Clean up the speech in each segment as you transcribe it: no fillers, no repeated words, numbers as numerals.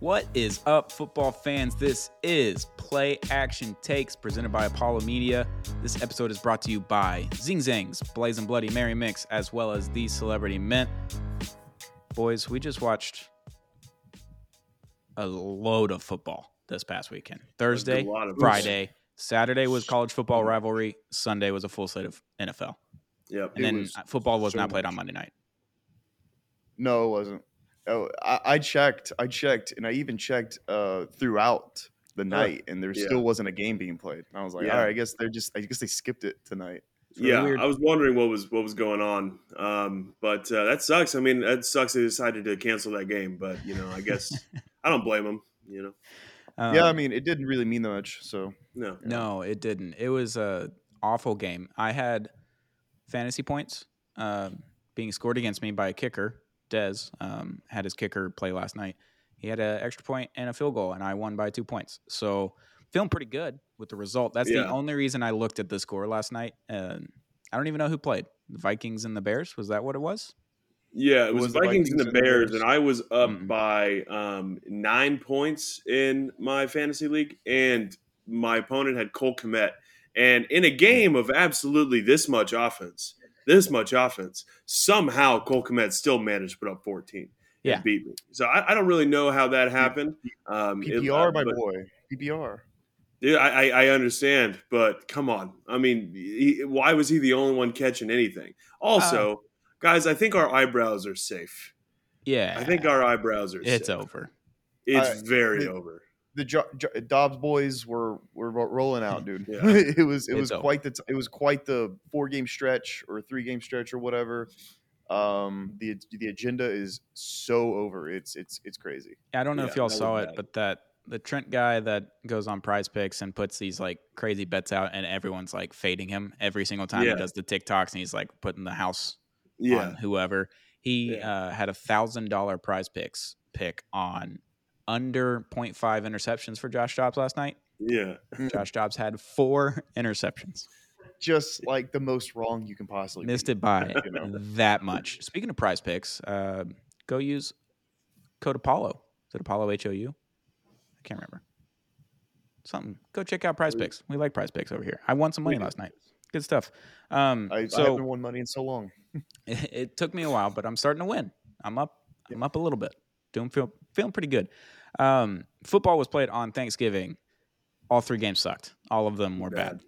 What is up, football fans? This is Play Action Takes, presented by Apollo Media. This episode is brought to you by Zing Zang's, Blazing Bloody Mary Mix, as well as The Celebrity Mint. Boys, we just watched a load of football this past weekend. Thursday, Friday, Saturday was college football rivalry. Sunday was a full slate of NFL. Yep, and then football was not played on Monday night. No, it wasn't. Oh, I checked, and I even checked throughout the night, and there still wasn't a game being played. And I was like, all right, I guess they skipped it tonight. It's really weird. I was wondering what was going on, but that sucks. I mean, that sucks they decided to cancel that game, but you know, I guess I don't blame them. You know, I mean, it didn't really mean that much. So no, it didn't. It was an awful game. I had fantasy points being scored against me by a kicker. Dez had his kicker play last night. He had an extra point and a field goal, and I won by 2 points. So feeling pretty good with the result. That's the only reason I looked at the score last night. I don't even know who played. The Vikings and the Bears? Was that what it was? Yeah, it was Vikings and the Bears, and I was up by 9 points in my fantasy league, and my opponent had Cole Kmet. And in a game of absolutely this much offense, somehow Cole Kmet still managed to put up 14 and beat me. So I don't really know how that happened. PPR, my boy. PPR. Yeah, I understand, but come on. I mean, why was he the only one catching anything? Also, guys, I think our eyebrows are safe. Yeah. I think our eyebrows are safe. It's over. It's over. The Dobbs boys were rolling out, dude. Yeah. It was quite the 4-game stretch or 3-game stretch or whatever. The agenda is so over. It's crazy. I don't know if y'all saw it, but that the Trent guy that goes on Prize Picks and puts these like crazy bets out, and everyone's like fading him every single time he does the TikToks, and he's like putting the house on whoever. He had $1,000 Prize Picks pick on under 0.5 interceptions for Josh Dobbs last night. Yeah. Josh Dobbs had 4 interceptions. Just like the most wrong you can possibly missed it by that much. Speaking of Prize Picks, go use code Apollo. Is it Apollo HOU? I can't remember. Something. Go check out Prize Picks. We like Prize Picks over here. I won some money last night. Good stuff. I haven't won money in so long. It took me a while, but I'm starting to win. I'm up a little bit. Feeling pretty good. Football was played on Thanksgiving. All 3 games sucked. All of them were bad.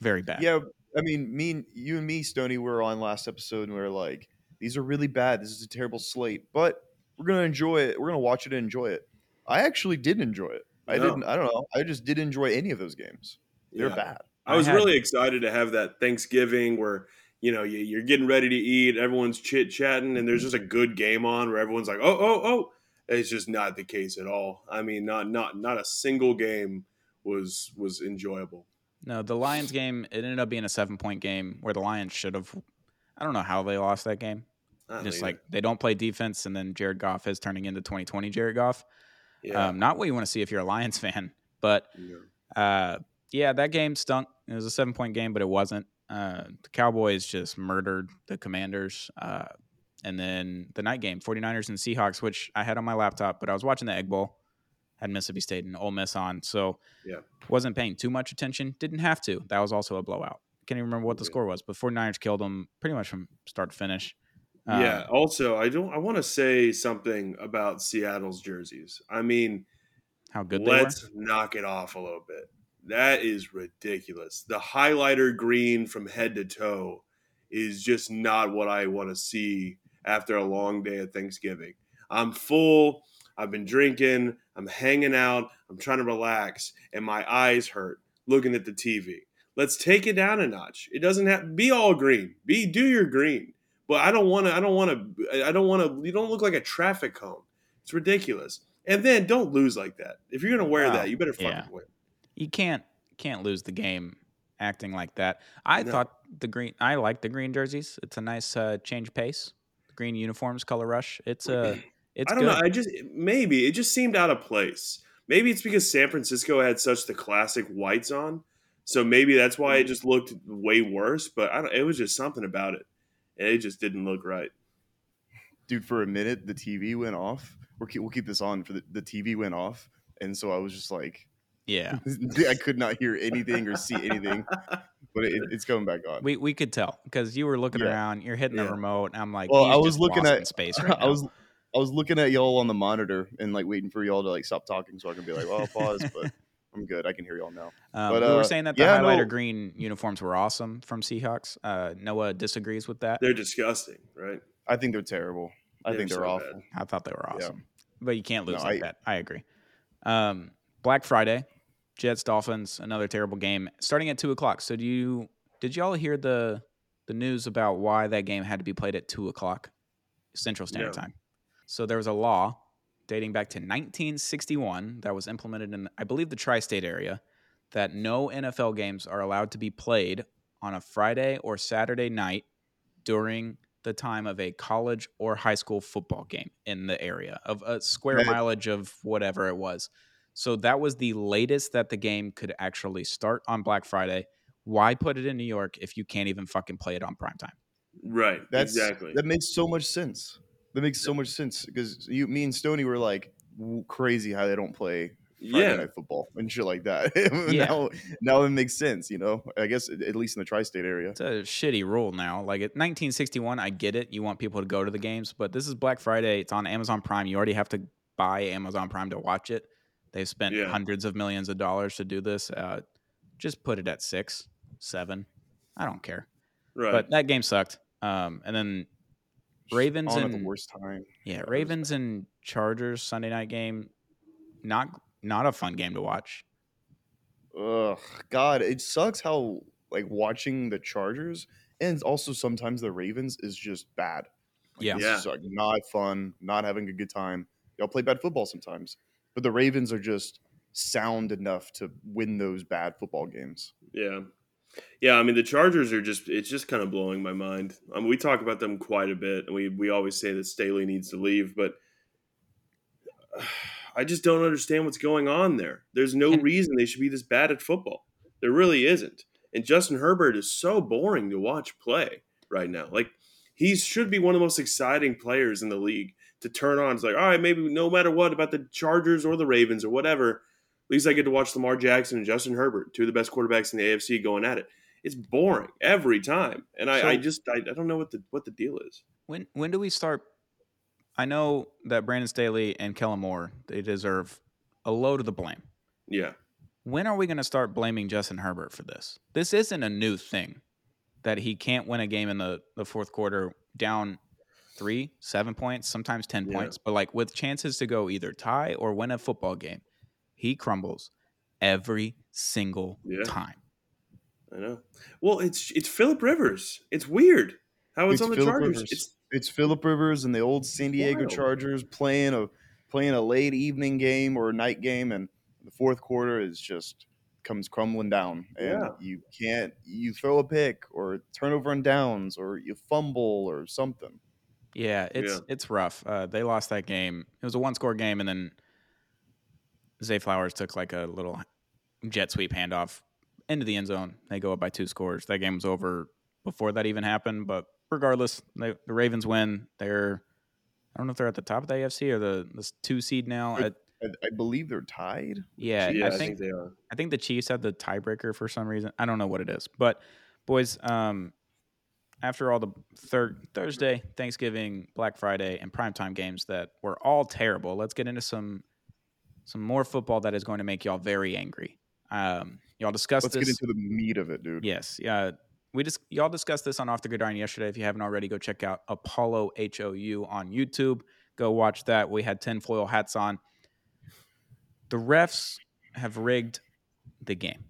Very bad. Yeah, I mean, you and me, Stoney, were on last episode, and we were like, these are really bad. This is a terrible slate, but we're going to enjoy it. We're going to watch it and enjoy it. I actually did enjoy it. I don't know. I just did enjoy any of those games. They're bad. I was really excited to have that Thanksgiving where – you know, you're getting ready to eat. Everyone's chit-chatting, and there's just a good game on where everyone's like, oh. It's just not the case at all. I mean, not a single game was enjoyable. No, the Lions game, it ended up being a 7-point game where the Lions should have – I don't know how they lost that game. Just like they don't play defense, and then Jared Goff is turning into 2020 Jared Goff. Yeah. Not what you want to see if you're a Lions fan. But, that game stunk. It was a 7-point game, but it wasn't. The Cowboys just murdered the Commanders. And then the night game, 49ers and Seahawks, which I had on my laptop, but I was watching the Egg Bowl, had Mississippi State and Ole Miss on. So wasn't paying too much attention. Didn't have to. That was also a blowout. Can't even remember what the score was, but 49ers killed them pretty much from start to finish. Also, I want to say something about Seattle's jerseys. I mean, how good they were. Let's knock it off a little bit. That is ridiculous. The highlighter green from head to toe is just not what I want to see after a long day of Thanksgiving. I'm full. I've been drinking. I'm hanging out. I'm trying to relax. And my eyes hurt looking at the TV. Let's take it down a notch. It doesn't have to be all green. Do your green. But you don't look like a traffic cone. It's ridiculous. And then don't lose like that. If you're going to wear that, you better fucking win. You can't lose the game acting like that. I like the green jerseys. It's a nice change of pace. The green uniforms, color rush. I don't know. Maybe it just seemed out of place. Maybe it's because San Francisco had such the classic whites on, so maybe that's why it just looked way worse. But it was just something about it. It just didn't look right. dude, for a minute, the TV went off. We'll keep this on. The TV went off. And so I was just like, yeah, I could not hear anything or see anything, but it's coming back on. We could tell because you were looking around, you're hitting the remote. And I'm like, well, I was looking at space right now. I was looking at y'all on the monitor and like waiting for y'all to like stop talking so I can be like, well, pause, but I'm good. I can hear y'all now. But we were saying that the highlighter green uniforms were awesome from Seahawks. Noah disagrees with that. They're disgusting, right? I think they're terrible. I think they're awful. I thought they were awesome, but you can't lose like that. I agree. Black Friday, Jets Dolphins, another terrible game starting at 2 o'clock. So did y'all hear the news about why that game had to be played at 2 o'clock Central Standard Time? So there was a law dating back to 1961 that was implemented in, I believe, the tri-state area that no NFL games are allowed to be played on a Friday or Saturday night during the time of a college or high school football game in the area of a square mileage of whatever it was. So that was the latest that the game could actually start on Black Friday. Why put it in New York if you can't even fucking play it on primetime? Right. Exactly. That makes so much sense. That makes so much sense because me and Stoney were like crazy how they don't play Friday night football and shit like that. Now it makes sense, you know, I guess at least in the tri-state area. It's a shitty rule now. Like at 1961, I get it. You want people to go to the games, but this is Black Friday. It's on Amazon Prime. You already have to buy Amazon Prime to watch it. They've spent hundreds of millions of dollars to do this. Just put it at 6, 7. I don't care. Right. But that game sucked. And then Ravens and at the worst time. Yeah, Ravens and Chargers Sunday night game, not a fun game to watch. Ugh, God, it sucks how like watching the Chargers and also sometimes the Ravens is just bad. Like, it's like not fun, not having a good time. Y'all play bad football sometimes, but the Ravens are just sound enough to win those bad football games. Yeah. Yeah, I mean, the Chargers are just – it's just kind of blowing my mind. I mean, we talk about them quite a bit, and we always say that Staley needs to leave, but I just don't understand what's going on there. There's no reason they should be this bad at football. There really isn't. And Justin Herbert is so boring to watch play right now. Like, he should be one of the most exciting players in the league to turn on. It's like, all right, maybe no matter what about the Chargers or the Ravens or whatever – at least I get to watch Lamar Jackson and Justin Herbert, two of the best quarterbacks in the AFC, going at it. It's boring every time, and I don't know what the deal is. When do we start? I know that Brandon Staley and Kellen Moore, they deserve a load of the blame. Yeah. When are we going to start blaming Justin Herbert for this? This isn't a new thing that he can't win a game in the fourth quarter down 3, 7 points, sometimes 10 points, but like with chances to go either tie or win a football game. He crumbles every single time. I know. Well, it's Phillip Rivers. It's weird how it's on the Phillip Chargers. It's Phillip Rivers and the old San Diego Chargers playing a late evening game or a night game, and the fourth quarter is just comes crumbling down, and you throw a pick or turnover on downs or you fumble or something. Yeah, it's rough. They lost that game. It was a one-score game, and then Zay Flowers took like a little jet sweep handoff into the end zone. They go up by 2 scores. That game was over before that even happened. But regardless, the Ravens win. I don't know if they're at the top of the AFC or the 2 seed now. I believe they're tied. Yeah, yeah, I think they are. I think the Chiefs had the tiebreaker for some reason. I don't know what it is. But, boys, after all the Thursday, Thanksgiving, Black Friday, and primetime games that were all terrible, let's get into some more football that is going to make y'all very angry. Y'all discussed this. Let's get into the meat of it, dude. Yes. Y'all discussed this on Off the Gridiron yesterday. If you haven't already, go check out Apollo HOU on YouTube. Go watch that. We had tinfoil hats on. The refs have rigged the game.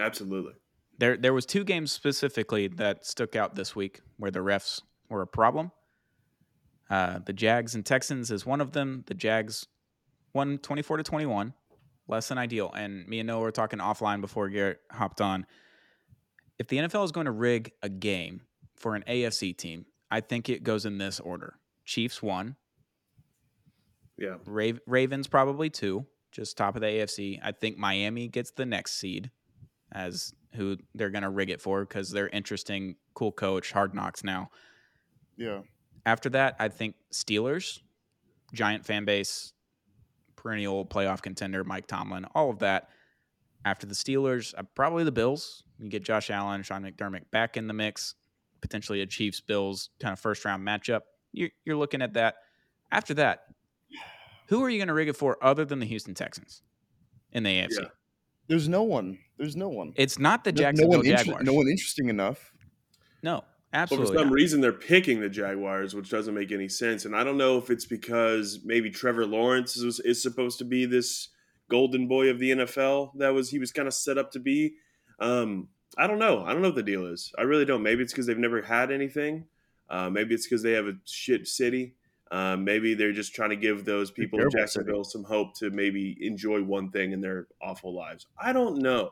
Absolutely. There was 2 games specifically that stuck out this week where the refs were a problem. The Jags and Texans is one of them. The Jags won 24-21, less than ideal. And me and Noah were talking offline before Garrett hopped on. If the NFL is going to rig a game for an AFC team, I think it goes in this order. Chiefs won. Yeah. Ravens probably 2, just top of the AFC. I think Miami gets the next seed as who they're going to rig it for because they're interesting, cool coach, Hard Knocks now. Yeah. After that, I think Steelers, giant fan base, perennial playoff contender, Mike Tomlin, all of that. After the Steelers, probably the Bills. You get Josh Allen, Sean McDermott back in the mix, potentially a Chiefs-Bills kind of first-round matchup. You're looking at that. After that, who are you going to rig it for other than the Houston Texans in the AFC? Yeah. There's no one. It's not the Jacksonville Jaguars. No one interesting enough. No, absolutely. Well, for some reason, they're picking the Jaguars, which doesn't make any sense. And I don't know if it's because maybe Trevor Lawrence is supposed to be this golden boy of the NFL he was kind of set up to be. I don't know. I don't know what the deal is. I really don't. Maybe it's because they've never had anything. Maybe it's because they have a shit city. Maybe they're just trying to give those people in Jacksonville some hope to maybe enjoy one thing in their awful lives. I don't know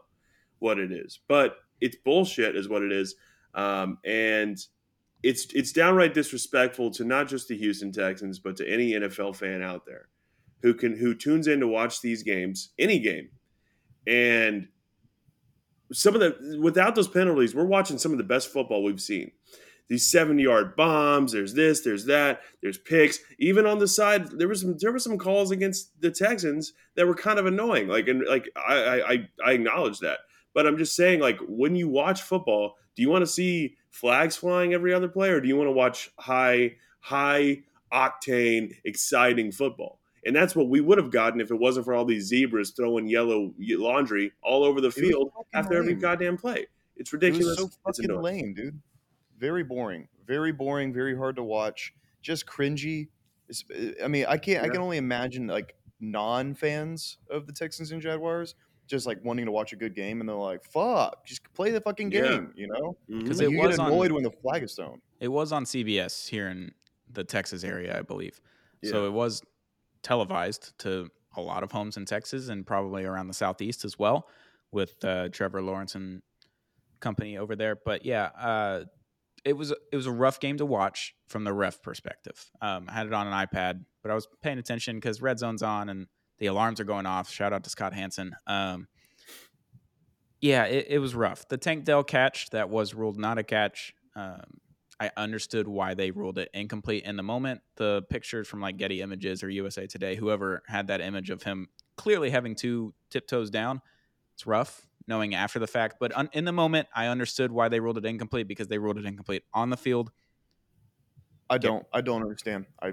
what it is, but it's bullshit is what it is. And it's downright disrespectful to not just the Houston Texans, but to any NFL fan out there who tunes in to watch these games, any game. And without those penalties, we're watching some of the best football we've seen. These 70-yard bombs, there's this, there's that, there's picks. Even on the side, there were some calls against the Texans that were kind of annoying. I acknowledge that. But I'm just saying, when you watch football, do you want to see flags flying every other play, or do you want to watch high octane, exciting football? And that's what we would have gotten if it wasn't for all these zebras throwing yellow laundry all over the field after every goddamn play. It's ridiculous. It was so fucking lame, dude. Very boring. Very boring. Very hard to watch. Just cringy. I can only imagine non-fans of the Texans and Jaguars just wanting to watch a good game, and they're like, "Fuck, just play the fucking game," you know? Because it was annoyed when the flag is thrown. It was on CBS here in the Texas area, I believe. Yeah. So it was televised to a lot of homes in Texas and probably around the Southeast as well, with Trevor Lawrence and company over there. But yeah. It was a rough game to watch from the ref perspective. I had it on an iPad, but I was paying attention because Red Zone's on and the alarms are going off. Shout out to Scott Hansen. It was rough. The Tank Dell catch, that was ruled not a catch. I understood why they ruled it incomplete in the moment. The pictures from Getty Images or USA Today, whoever had that image of him clearly having two tiptoes down, it's rough. Knowing after the fact, but in the moment, I understood why they ruled it incomplete because they ruled it incomplete on the field. I don't understand. I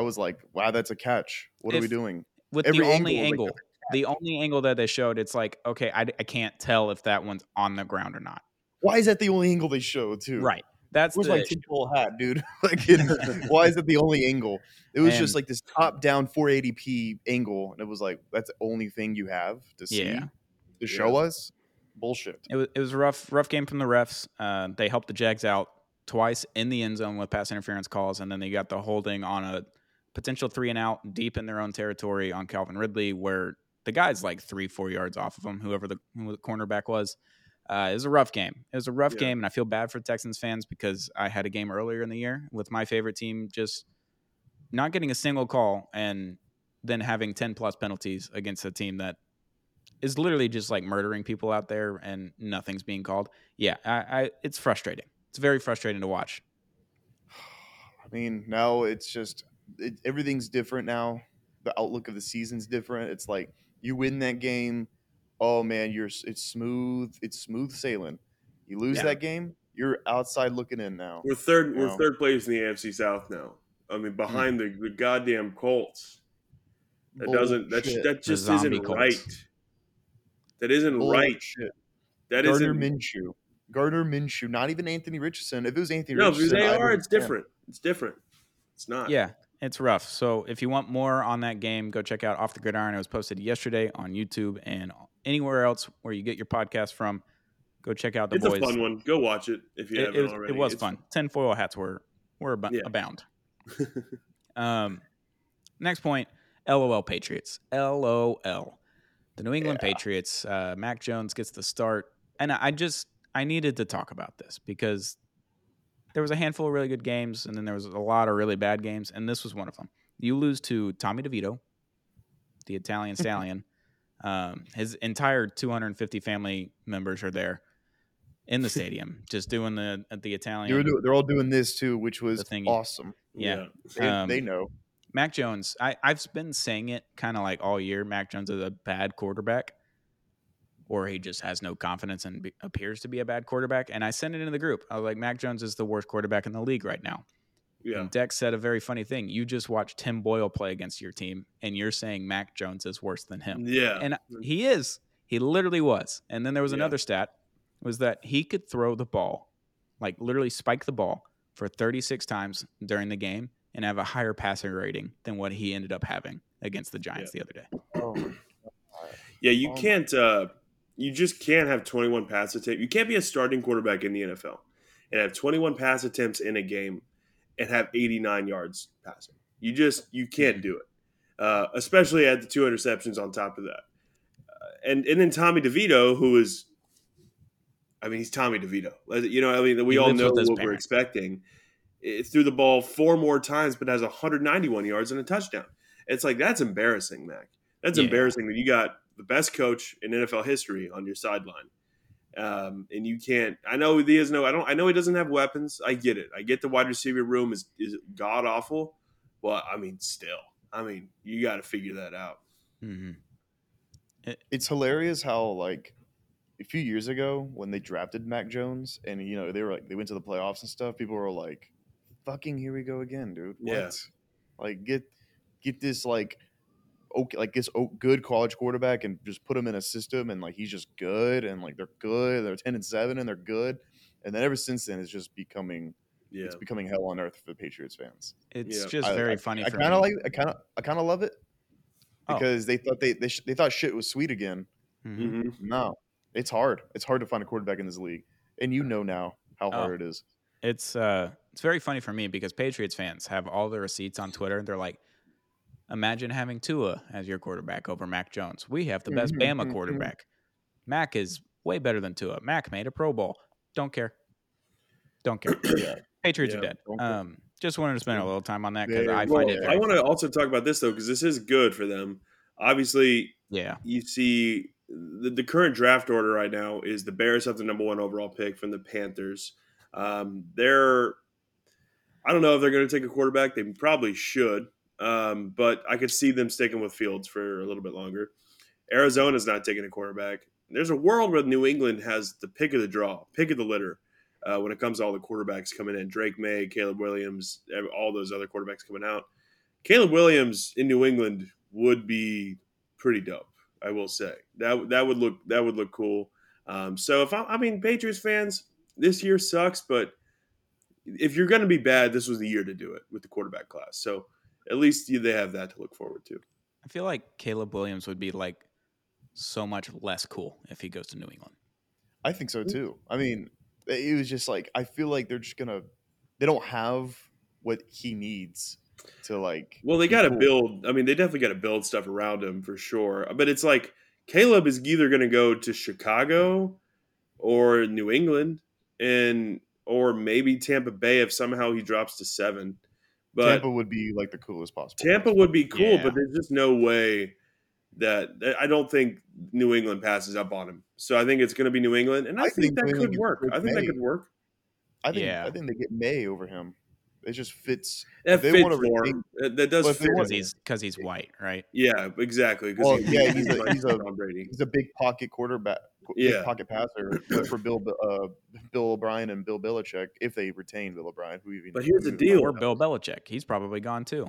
was like, wow, that's a catch. What are we doing? With the only angle that they showed, it's like, okay, I can't tell if that one's on the ground or not. Why is that the only angle they show too? Right. It was like tinfoil hat, dude. Why is it the only angle? It was just this top down 480p angle. And it was like, that's the only thing you have to see. Yeah. To show us bullshit. It was a rough game from the refs. They helped the Jags out twice in the end zone with pass interference calls, and then they got the holding on a potential 3-and-out deep in their own territory on Calvin Ridley, where the guy's 3-4 yards off of him, whoever the cornerback was. It was a rough game. It was a rough game, and I feel bad for Texans fans because I had a game earlier in the year with my favorite team just not getting a single call and then having 10-plus penalties against a team that is literally just murdering people out there and nothing's being called. Yeah, it's frustrating. It's very frustrating to watch. I mean, now it's just everything's different now. The outlook of the season's different. It's you win that game, oh man, it's smooth. It's smooth sailing. You lose that game, you're outside looking in now. We're third place in the AFC South now. I mean, behind the goddamn Colts. That just isn't right. That isn't right. Shit. That is Gardner Minshew, not even Anthony Richardson. If it was Anthony Richardson, if it was AR, it's different. It's different. It's not. Yeah, it's rough. So if you want more on that game, go check out Off the Gridiron. It was posted yesterday on YouTube and anywhere else where you get your podcast from. Go check out it's boys. It's a fun one. Go watch it if you haven't already. It was fun. Tinfoil hats were abound. Next point, LOL Patriots. LOL. The New England Patriots, Mac Jones gets the start. And I needed to talk about this because there was a handful of really good games and then there was a lot of really bad games, and this was one of them. You lose to Tommy DeVito, the Italian stallion. His entire 250 family members are there in the stadium just doing the Italian. They're all doing this too, which was awesome. Yeah. They know. Mac Jones, I've been saying it kind of like all year. Mac Jones is a bad quarterback, or he just has no confidence and appears to be a bad quarterback. And I sent it into the group. I was like, Mac Jones is the worst quarterback in the league right now. Yeah. And Dex said a very funny thing. You just watched Tim Boyle play against your team, and you're saying Mac Jones is worse than him. Yeah. And he is. He literally was. And then there was another stat, was that he could throw the ball, like literally spike the ball for 36 times during the game, and have a higher passer rating than what he ended up having against the Giants the other day. Oh my God. Yeah, you can't you just can't have 21 pass attempts. You can't be a starting quarterback in the NFL and have 21 pass attempts in a game and have 89 yards passing. You can't do it, especially at the two interceptions on top of that. And then Tommy DeVito, who is – I mean, he's Tommy DeVito. You know, I mean, we all know what we're expecting. It threw the ball four more times, but has 191 yards and a touchdown. It's like, that's embarrassing, Mac. That's embarrassing that you got the best coach in NFL history on your sideline, and you can't. I know he has no. I don't. I know he doesn't have weapons. I get it. I get the wide receiver room is god awful. Well, I mean, still, I mean, you got to figure that out. Mm-hmm. It's hilarious how like a few years ago when they drafted Mac Jones, and you know they were like they went to the playoffs and stuff. People were like, fucking here we go again, dude. What? Yeah. Like get this like okay, like this good college quarterback and just put him in a system and like he's just good and like they're good. They're 10-7 and they're good. And then ever since then, it's just becoming it's becoming hell on earth for the Patriots fans. It's just very funny. I kind of love it because they thought they thought shit was sweet again. Mm-hmm. No, it's hard. It's hard to find a quarterback in this league, and you know now how hard it is. It's very funny for me because Patriots fans have all their receipts on Twitter, and they're like, imagine having Tua as your quarterback over Mac Jones. We have the best Bama quarterback. Mac is way better than Tua. Mac made a Pro Bowl. Don't care. Patriots are dead. Just wanted to spend a little time on that because find it. I want to also talk about this, though, because this is good for them. Obviously, you see the current draft order right now is the Bears have the number one overall pick from the Panthers. I don't know if they're going to take a quarterback. They probably should. But I could see them sticking with Fields for a little bit longer. Arizona's not taking a quarterback. There's a world where New England has the pick of the draw, pick of the litter, when it comes to all the quarterbacks coming in. Drake May, Caleb Williams, all those other quarterbacks coming out. Caleb Williams in New England would be pretty dope, I will say. That would look cool. So if I mean Patriots fans, this year sucks, but if you're going to be bad, this was the year to do it with the quarterback class. So at least they have that to look forward to. I feel like Caleb Williams would be like so much less cool if he goes to New England. I think so too. I mean, it was just like I feel like they're just gonna. They don't have what he needs to like. Well, they got to build. I mean, they definitely got to build stuff around him for sure. But it's like Caleb is either gonna go to Chicago or New England, and or maybe Tampa Bay if somehow he drops to 7. But Tampa would be like the coolest possible. Tampa would be cool, but there's just no way that I don't think New England passes up on him. So I think it's going to be New England, and I think that could work. I think they get May over him. It just fits. That fits for him. That does fit because he's white, right? Yeah, exactly. Well, he's Tom Brady. He's a big pocket quarterback. Big pocket passer for Bill O'Brien and Bill Belichick if they retain Bill O'Brien. But here's the deal: or Bill Belichick, he's probably gone too.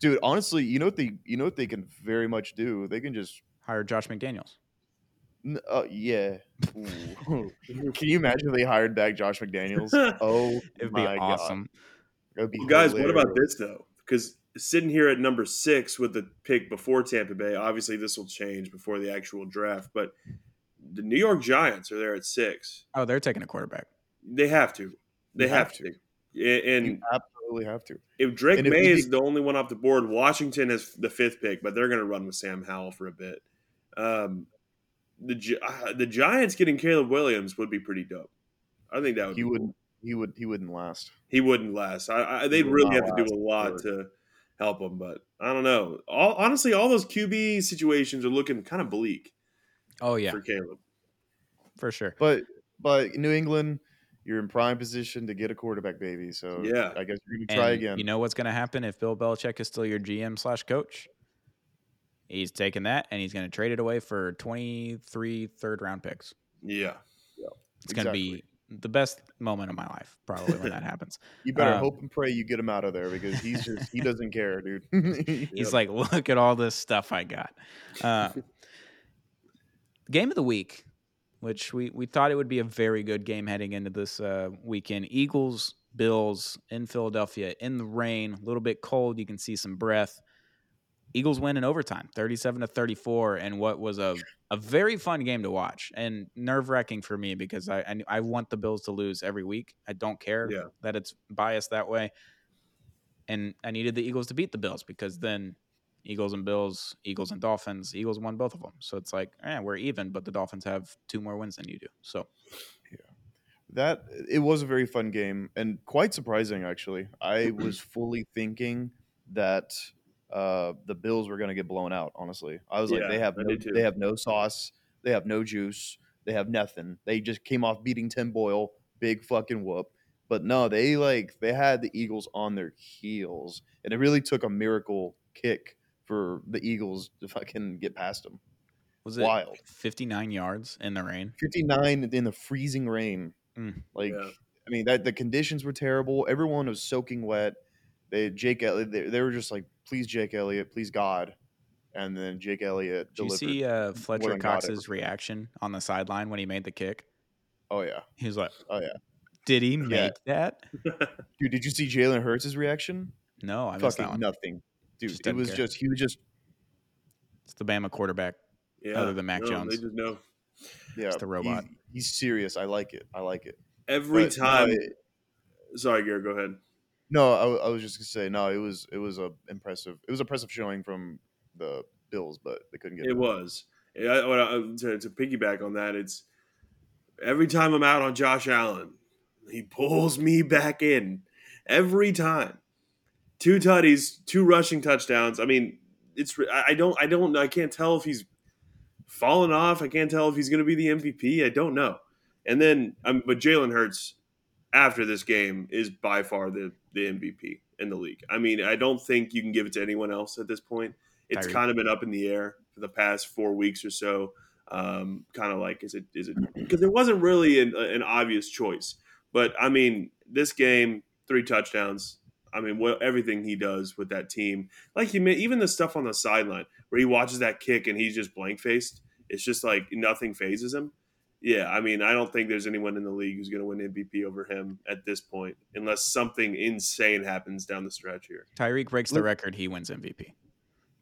Dude, honestly, you know what they can very much do? They can just hire Josh McDaniels. Yeah. Can you imagine if they hired back Josh McDaniels? Oh, it'd be awesome. God. Be guys, hilarious. What about this though? Because sitting here at number 6 with the pick before Tampa Bay, obviously this will change before the actual draft, but. The New York Giants are there at 6. Oh, they're taking a quarterback. They have to. They have to. And you absolutely have to. If Drake May is the only one off the board, Washington has the 5th pick, but they're going to run with Sam Howell for a bit. The Giants getting Caleb Williams would be pretty dope. I think that would. He wouldn't last. He wouldn't last. They'd really have to do a lot to help him, but I don't know. Honestly, all those QB situations are looking kind of bleak. Oh yeah, for Caleb, for sure. But New England, You're in prime position to get a quarterback, baby. So yeah, I guess you're going to try again. You know what's going to happen if Bill Belichick is still your GM/coach? He's taking that, and he's going to trade it away for 23 third-round picks. Yeah. It's going to be the best moment of my life, probably, when that happens. You better hope and pray you get him out of there, because he's just he doesn't care, dude. He's like, look at all this stuff I got. Game of the week, which we thought it would be a very good game heading into this weekend. Eagles, Bills in Philadelphia in the rain, a little bit cold. You can see some breath. Eagles win in overtime, 37-34, and what was a very fun game to watch and nerve-wracking for me, because I want the Bills to lose every week. I don't care that it's biased that way. And I needed the Eagles to beat the Bills, because then Eagles and Bills, Eagles and Dolphins, Eagles won both of them. So it's like, we're even, but the Dolphins have 2 more wins than you do. So it was a very fun game, and quite surprising, actually. I was fully thinking that – the Bills were going to get blown out, honestly. I was like, they have no sauce. They have no juice. They have nothing. They just came off beating Tim Boyle. Big fucking whoop. But no, they had the Eagles on their heels. And it really took a miracle kick for the Eagles to fucking get past them. Was it wild? 59 yards in the rain? 59 in the freezing rain. I mean, the conditions were terrible. Everyone was soaking wet. Jake Elliott, they were just like, please, Jake Elliott, please, God. And then Jake Elliott delivered. Did you see Fletcher Cox's reaction on the sideline when he made the kick? Oh, yeah. He was like, oh, yeah. Did he make that? Dude, did you see Jalen Hurts' reaction? No, I missed that one. Nothing. Dude, it was just, he was just. It's the Bama quarterback, other than Mac Jones. They just know. Yeah, it's the robot. He's serious. I like it. Every time. Sorry, Garrett, go ahead. No, I was just going to say, no, it was an impressive showing from the Bills, but they couldn't get it. It was. To piggyback on that, it's every time I'm out on Josh Allen, he pulls me back in. Every time. 2 tutties, 2 rushing touchdowns. I mean, it's I can't tell if he's fallen off. I can't tell if he's going to be the MVP. I don't know. And then but Jalen Hurts after this game is by far the MVP in the league. I mean, I don't think you can give it to anyone else at this point. It's kind of been up in the air for the past 4 weeks or so. Kind of like, is it because it wasn't really an obvious choice, but I mean, this game, 3 touchdowns. I mean, everything he does with that team, like even the stuff on the sideline where he watches that kick and he's just blank faced. It's just like nothing phases him. Yeah, I mean, I don't think there's anyone in the league who's going to win MVP over him at this point, unless something insane happens down the stretch here. Tyreek breaks the record, he wins MVP.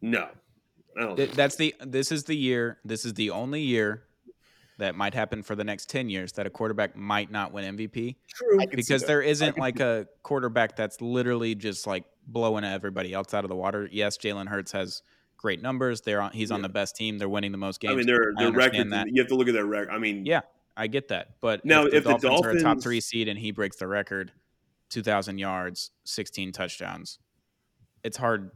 No, I don't. This is the only year that might happen for the next 10 years that a quarterback might not win MVP. True, because there isn't like a quarterback that's literally just like blowing everybody else out of the water. Yes, Jalen Hurts has great numbers. He's on the best team. They're winning the most games. I mean, their record. You have to look at their record. I mean, yeah, I get that. But now, if the Dolphins are a top 3 seed and he breaks the record, 2,000 yards, 16 touchdowns, it's hard.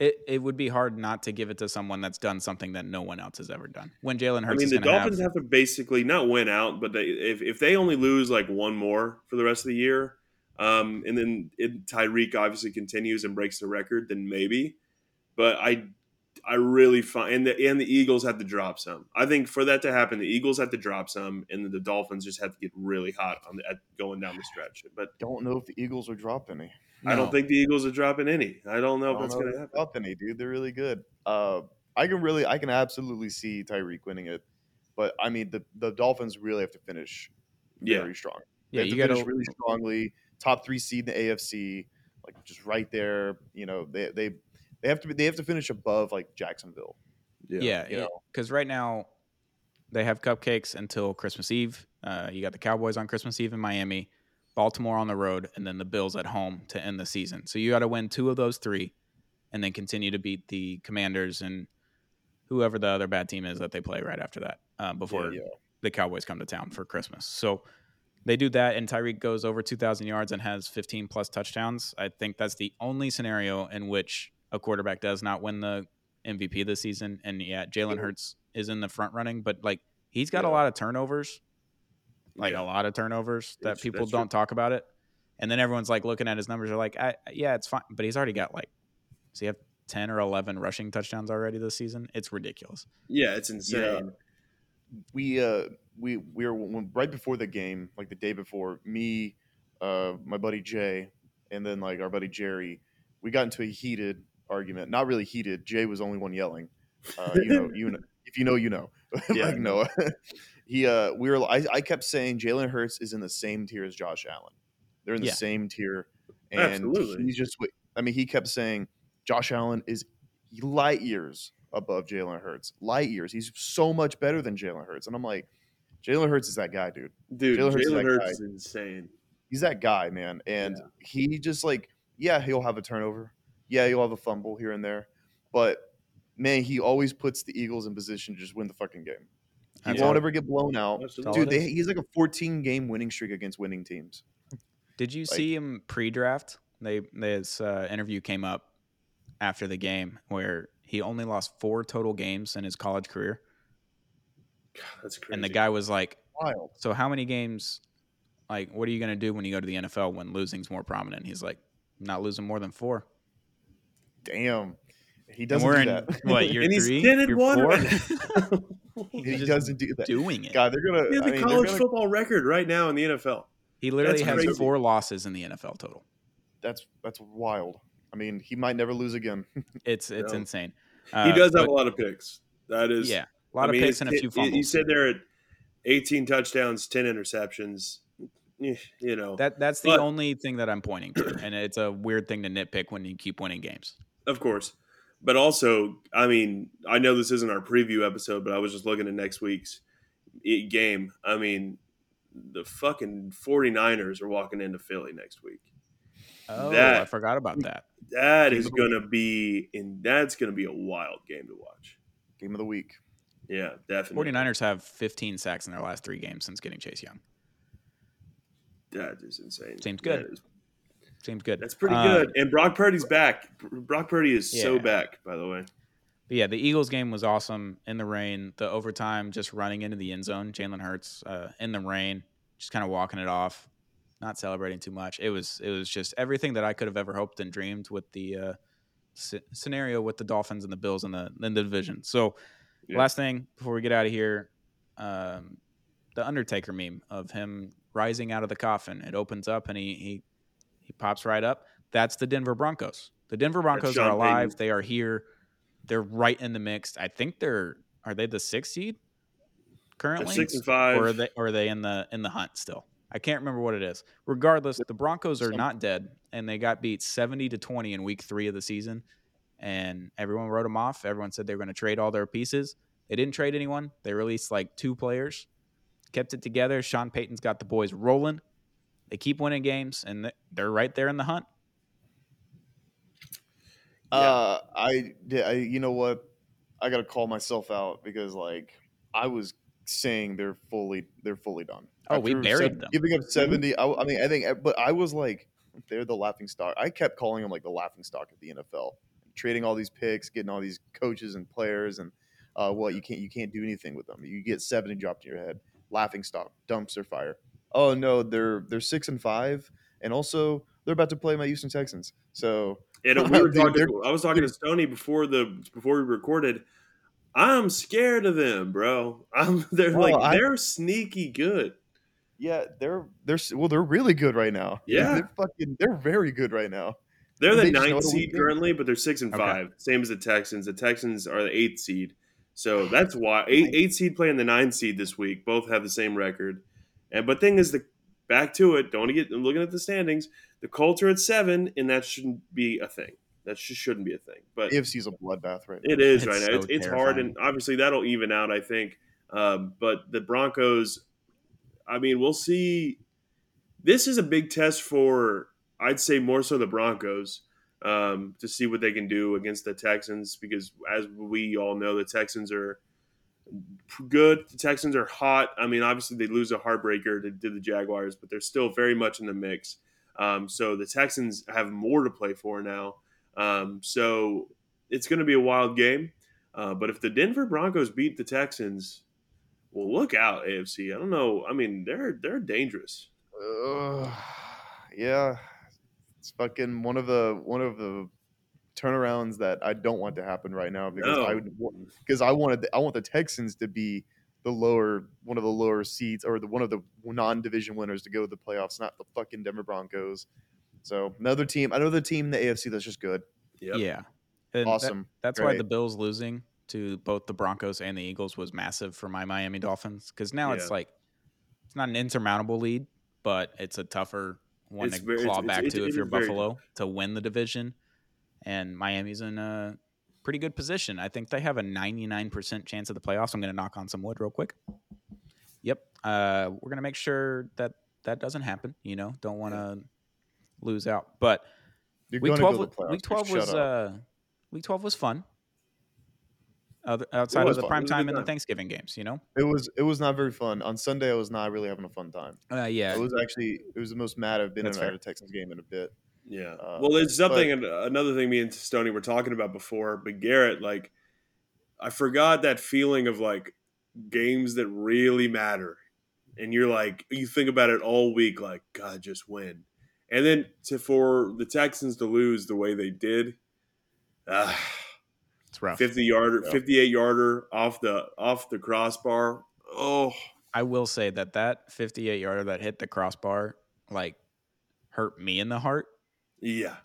It would be hard not to give it to someone that's done something that no one else has ever done. When Jalen Hurts, I mean, the Dolphins have to basically not win out, but if they only lose like 1 more for the rest of the year, and then Tyreek obviously continues and breaks the record, then maybe. But I really find – and the Eagles have to drop some. I think for that to happen, the Eagles have to drop some, and the Dolphins just have to get really hot at going down the stretch. But don't know if the Eagles are dropping any. No. I don't think the Eagles are dropping any. I don't know if that's going to happen. Drop any, dude. They're really good. I can absolutely see Tyreek winning it. But, I mean, the Dolphins really have to finish very strong. They have to finish really strongly. Top 3 seed in the AFC, like just right there. You know, They have to finish above like Jacksonville. Yeah. Because right now they have cupcakes until Christmas Eve. You got the Cowboys on Christmas Eve in Miami, Baltimore on the road, and then the Bills at home to end the season. So you got to win 2 of those 3, and then continue to beat the Commanders and whoever the other bad team is that they play right after that before the Cowboys come to town for Christmas. So they do that, and Tyreek goes over 2,000 yards and has 15+ touchdowns. I think that's the only scenario in which a quarterback does not win the MVP this season. And Jalen Hurts is in the front running, but like he's got a lot of turnovers. like a lot of turnovers that people don't talk about it. And then everyone's like looking at his numbers. They're like, yeah, it's fine. But he's already got like, does he have 10 or 11 rushing touchdowns already this season? It's ridiculous. Yeah, it's insane. Yeah. We were right before the game, like the day before, me, my buddy Jay, and then like our buddy Jerry, we got into a heated argument. Not really heated. Jay was the only one yelling. You know, if you know, you know. Yeah. Like Noah. I kept saying Jalen Hurts is in the same tier as Josh Allen. They're in the same tier, and absolutely. He's just. I mean, he kept saying Josh Allen is light years above Jalen Hurts. Light years. He's so much better than Jalen Hurts, and I'm like, Jalen Hurts is that guy, dude. Dude, Jalen Hurts is insane. He's that guy, man, and he just like, he'll have a turnover, he'll have a fumble here and there, but. Man, he always puts the Eagles in position to just win the fucking game. He won't ever get blown out. Absolutely. Dude, he's like a 14-game winning streak against winning teams. Did you see him pre-draft? This interview came up after the game where he only lost 4 total games in his college career. God, that's crazy. And the guy was like, wild. So how many games, like, what are you going to do when you go to the NFL when losing's more prominent? He's like, not losing more than 4. Damn. He doesn't do that. What, you're 3? You're 4? He doesn't do that. Doing it. God, they're going to. He has the college football record right now in the NFL. He literally has 4 losses in the NFL total. That's wild. I mean, he might never lose again. It's insane. He does have a lot of picks. That is. Yeah. A lot of picks and a few fumbles. He's sitting there at 18 touchdowns, 10 interceptions. You know. That's the only thing that I'm pointing to. And it's a weird thing to nitpick when you keep winning games. Of course. But also, I mean, I know this isn't our preview episode, but I was just looking at next week's game. I mean, the fucking 49ers are walking into Philly next week. Oh, I forgot about that. That is going to be – and that's going to be a wild game to watch. Game of the week. Yeah, definitely. 49ers have 15 sacks in their last 3 games since getting Chase Young. That is insane. Seems good. Seems good. That's pretty good. And Brock Purdy's back. Brock Purdy is so back, by the way. But yeah, the Eagles game was awesome in the rain. The overtime, just running into the end zone. Jalen Hurts in the rain, just kind of walking it off, not celebrating too much. It was just everything that I could have ever hoped and dreamed with the scenario with the Dolphins and the Bills in the division. So last thing before we get out of here, the Undertaker meme of him rising out of the coffin. It opens up and he pops right up. That's the Denver Broncos. The Denver Broncos are alive. They are here. They're right in the mix. I think are they the 6th seed currently? 6-5. Or are they in the hunt still? I can't remember what it is. Regardless, the Broncos are not dead, and they got beat 70-20 in week 3 of the season. And everyone wrote them off. Everyone said they were going to trade all their pieces. They didn't trade anyone. They released like 2 players, kept it together. Sean Payton's got the boys rolling. They keep winning games, and they're right there in the hunt. You know what? I got to call myself out because, like, I was saying they're fully done. Oh, after we buried them. Giving up 70. I mean, I think, but I was like, they're the laughing stock. I kept calling them like the laughing stock of the NFL, trading all these picks, getting all these coaches and players, and you can't do anything with them. You get 70 dropped in your head. Laughing stock, dumpster fire. Oh no, they're 6-5, and also they're about to play my Houston Texans. So I was talking to Stoney before we recorded. I'm scared of them, bro. They're sneaky good. Yeah, they're really good right now. Yeah, they're very good right now. They're the 9th seed currently, but they're 6-5, same as the Texans. The Texans are the 8th seed, so that's why 8 seed playing the 9 seed this week. Both have the same record. But thing is, back to it. Don't get looking at the standings. The Colts are at 7, and that shouldn't be a thing. That just shouldn't be a thing. But AFC's a bloodbath right now. It is right now. It's hard, and obviously that'll even out, I think. But the Broncos, I mean, we'll see. This is a big test for, I'd say, more so the Broncos to see what they can do against the Texans, because as we all know, the Texans are good. The Texans are hot. I mean, obviously they lose a heartbreaker to the Jaguars, but they're still very much in the mix. So the Texans have more to play for now. So it's going to be a wild game. But if the Denver Broncos beat the Texans, Well, look out, AFC. I don't know. I mean, they're dangerous. Yeah, it's fucking one of the turnarounds that I don't want to happen right now because I want the Texans to be the one of the lower seeds or one of the non-division winners to go to the playoffs, not the fucking Denver Broncos. So another team in the AFC that's just good. Yep. Yeah. And awesome. That's great. Why the Bills losing to both the Broncos and the Eagles was massive for my Miami Dolphins, because now it's like it's not an insurmountable lead, but it's a tougher one to claw back to if you're Buffalo to win the division. And Miami's in a pretty good position. I think they have a 99% chance of the playoffs. I'm going to knock on some wood real quick. Yep. We're going to make sure that doesn't happen. You know, don't want to lose out. But Week 12 was fun. Outside of the prime time and the Thanksgiving games, you know, it was not very fun. On Sunday, I was not really having a fun time. Yeah, it was the most mad I've been at a Texans game in a bit. Yeah, well, there's something another thing me and Stoney were talking about before, but Garrett, like, I forgot that feeling of like games that really matter, and you're like you think about it all week, like God, just win, and then for the Texans to lose the way they did. It's rough. 58 yarder off the crossbar. Oh, I will say that 58 yarder that hit the crossbar like hurt me in the heart. Yeah,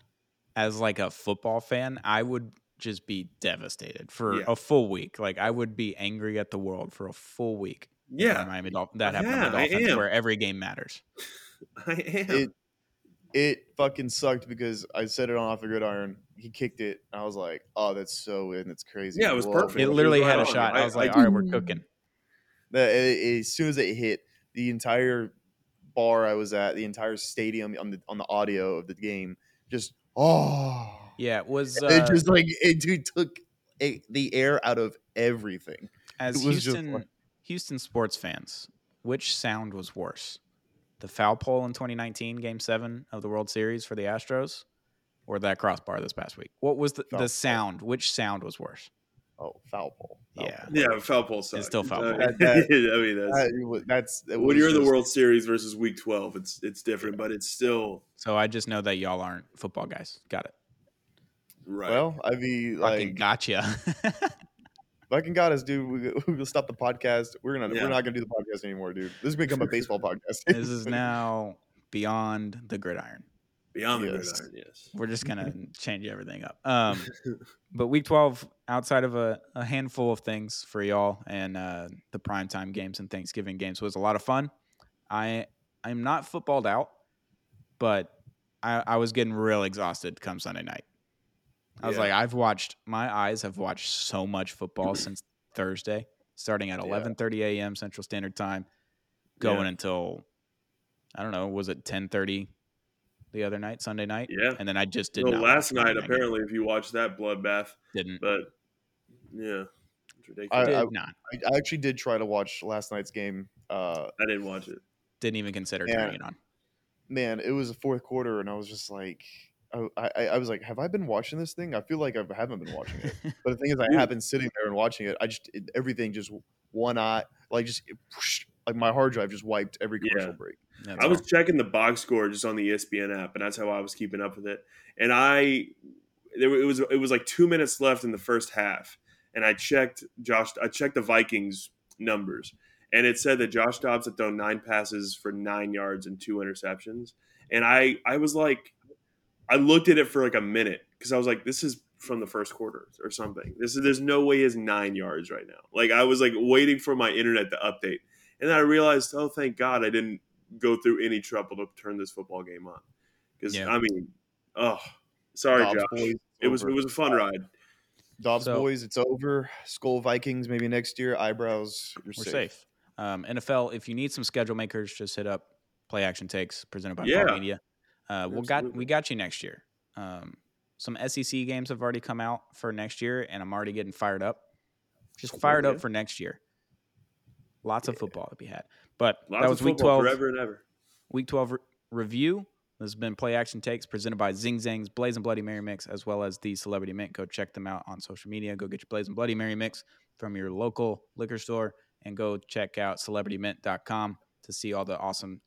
as like a football fan, I would just be devastated for a full week. Like I would be angry at the world for a full week. Yeah, Miami Dolphins. That happened to the Dolphins, where every game matters. I am. It fucking sucked because I said it on Off the Gridiron. He kicked it. And I was like, oh, that's so in. It's crazy. Yeah, it was perfect. It literally had a shot. I was like, all right, we're cooking. As soon as it hit, the entire bar I was at, the entire stadium on the audio of the game, just, oh. Yeah, it was. It just like, it took the air out of everything. As Houston sports fans, which sound was worse? The foul pole in 2019, Game 7 of the World Series for the Astros, or that crossbar this past week? What was the sound? Which sound was worse? Oh, foul pole. Foul pole sound. It's still foul pole. I mean, when you're in the World Series versus Week 12, it's different, but it's still. So I just know that y'all aren't football guys. Got it. Right. Well, I mean, like, fucking gotcha. Fucking got us, dude. We'll stop the podcast. We're not gonna do the podcast anymore, dude. This has become a baseball podcast. This is now Beyond the Gridiron. Yes. We're just gonna change everything up. But Week 12, outside of a handful of things for y'all and the primetime games and Thanksgiving games, was a lot of fun. I'm not footballed out, but I was getting real exhausted come Sunday night. I was like, my eyes have watched so much football since Thursday, starting at 11:30 a.m. Central Standard Time, going until, I don't know, was it 10:30 the other night, Sunday night? Yeah. And then I just didn't. Last night, apparently, if you watched that bloodbath. Didn't. But, yeah, it's ridiculous. I actually did try to watch last night's game. I didn't watch it. Didn't even consider turning it on. Man, it was the fourth quarter, and I was just like – I was like, have I been watching this thing? I feel like I haven't been watching it. But the thing is, I have been sitting there and watching it. I just everything just one eye, like just whoosh, like my hard drive just wiped every commercial break. That's I was checking the box score just on the ESPN app, and that's how I was keeping up with it. And it was like 2 minutes left in the first half, and I checked the Vikings numbers, and it said that Josh Dobbs had thrown 9 passes for 9 yards and 2 interceptions, and I was like. I looked at it for like a minute because I was like, this is from the first quarter or something. There's no way it's 9 yards right now. Like I was like waiting for my internet to update. And then I realized, oh, thank God I didn't go through any trouble to turn this football game on. Because, I mean, oh, sorry, Dobbs Josh. Boys, it was a fun ride. Dobbs boys, it's over. Skull Vikings, maybe next year. Eyebrows, we're safe. NFL, if you need some schedule makers, just hit up Play Action Takes, presented by Apollo Media. We got you next year. Some SEC games have already come out for next year, and I'm already getting fired up. Just fired up for next year. Lots of football to be had. But that was Week 12. Forever and ever. Week 12 review. This has been Play Action Takes, presented by Zing Zang's Blazing Bloody Mary Mix, as well as The Celebrity Mint. Go check them out on social media. Go get your Blazing Bloody Mary Mix from your local liquor store and go check out CelebrityMint.com to see all the awesome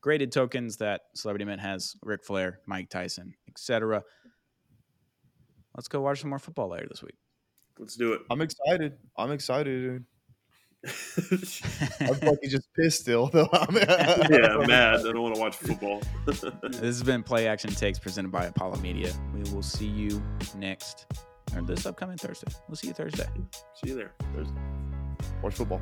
graded tokens that Celebrity Mint has. Ric Flair, Mike Tyson, etc. Let's go watch some more football later this week. Let's do it. I'm excited. I'm fucking just pissed still, though. I'm mad. I don't want to watch football. This has been Play Action Takes presented by Apollo Media. We will see you next, or this upcoming Thursday. We'll see you Thursday. See you there Thursday. Watch football.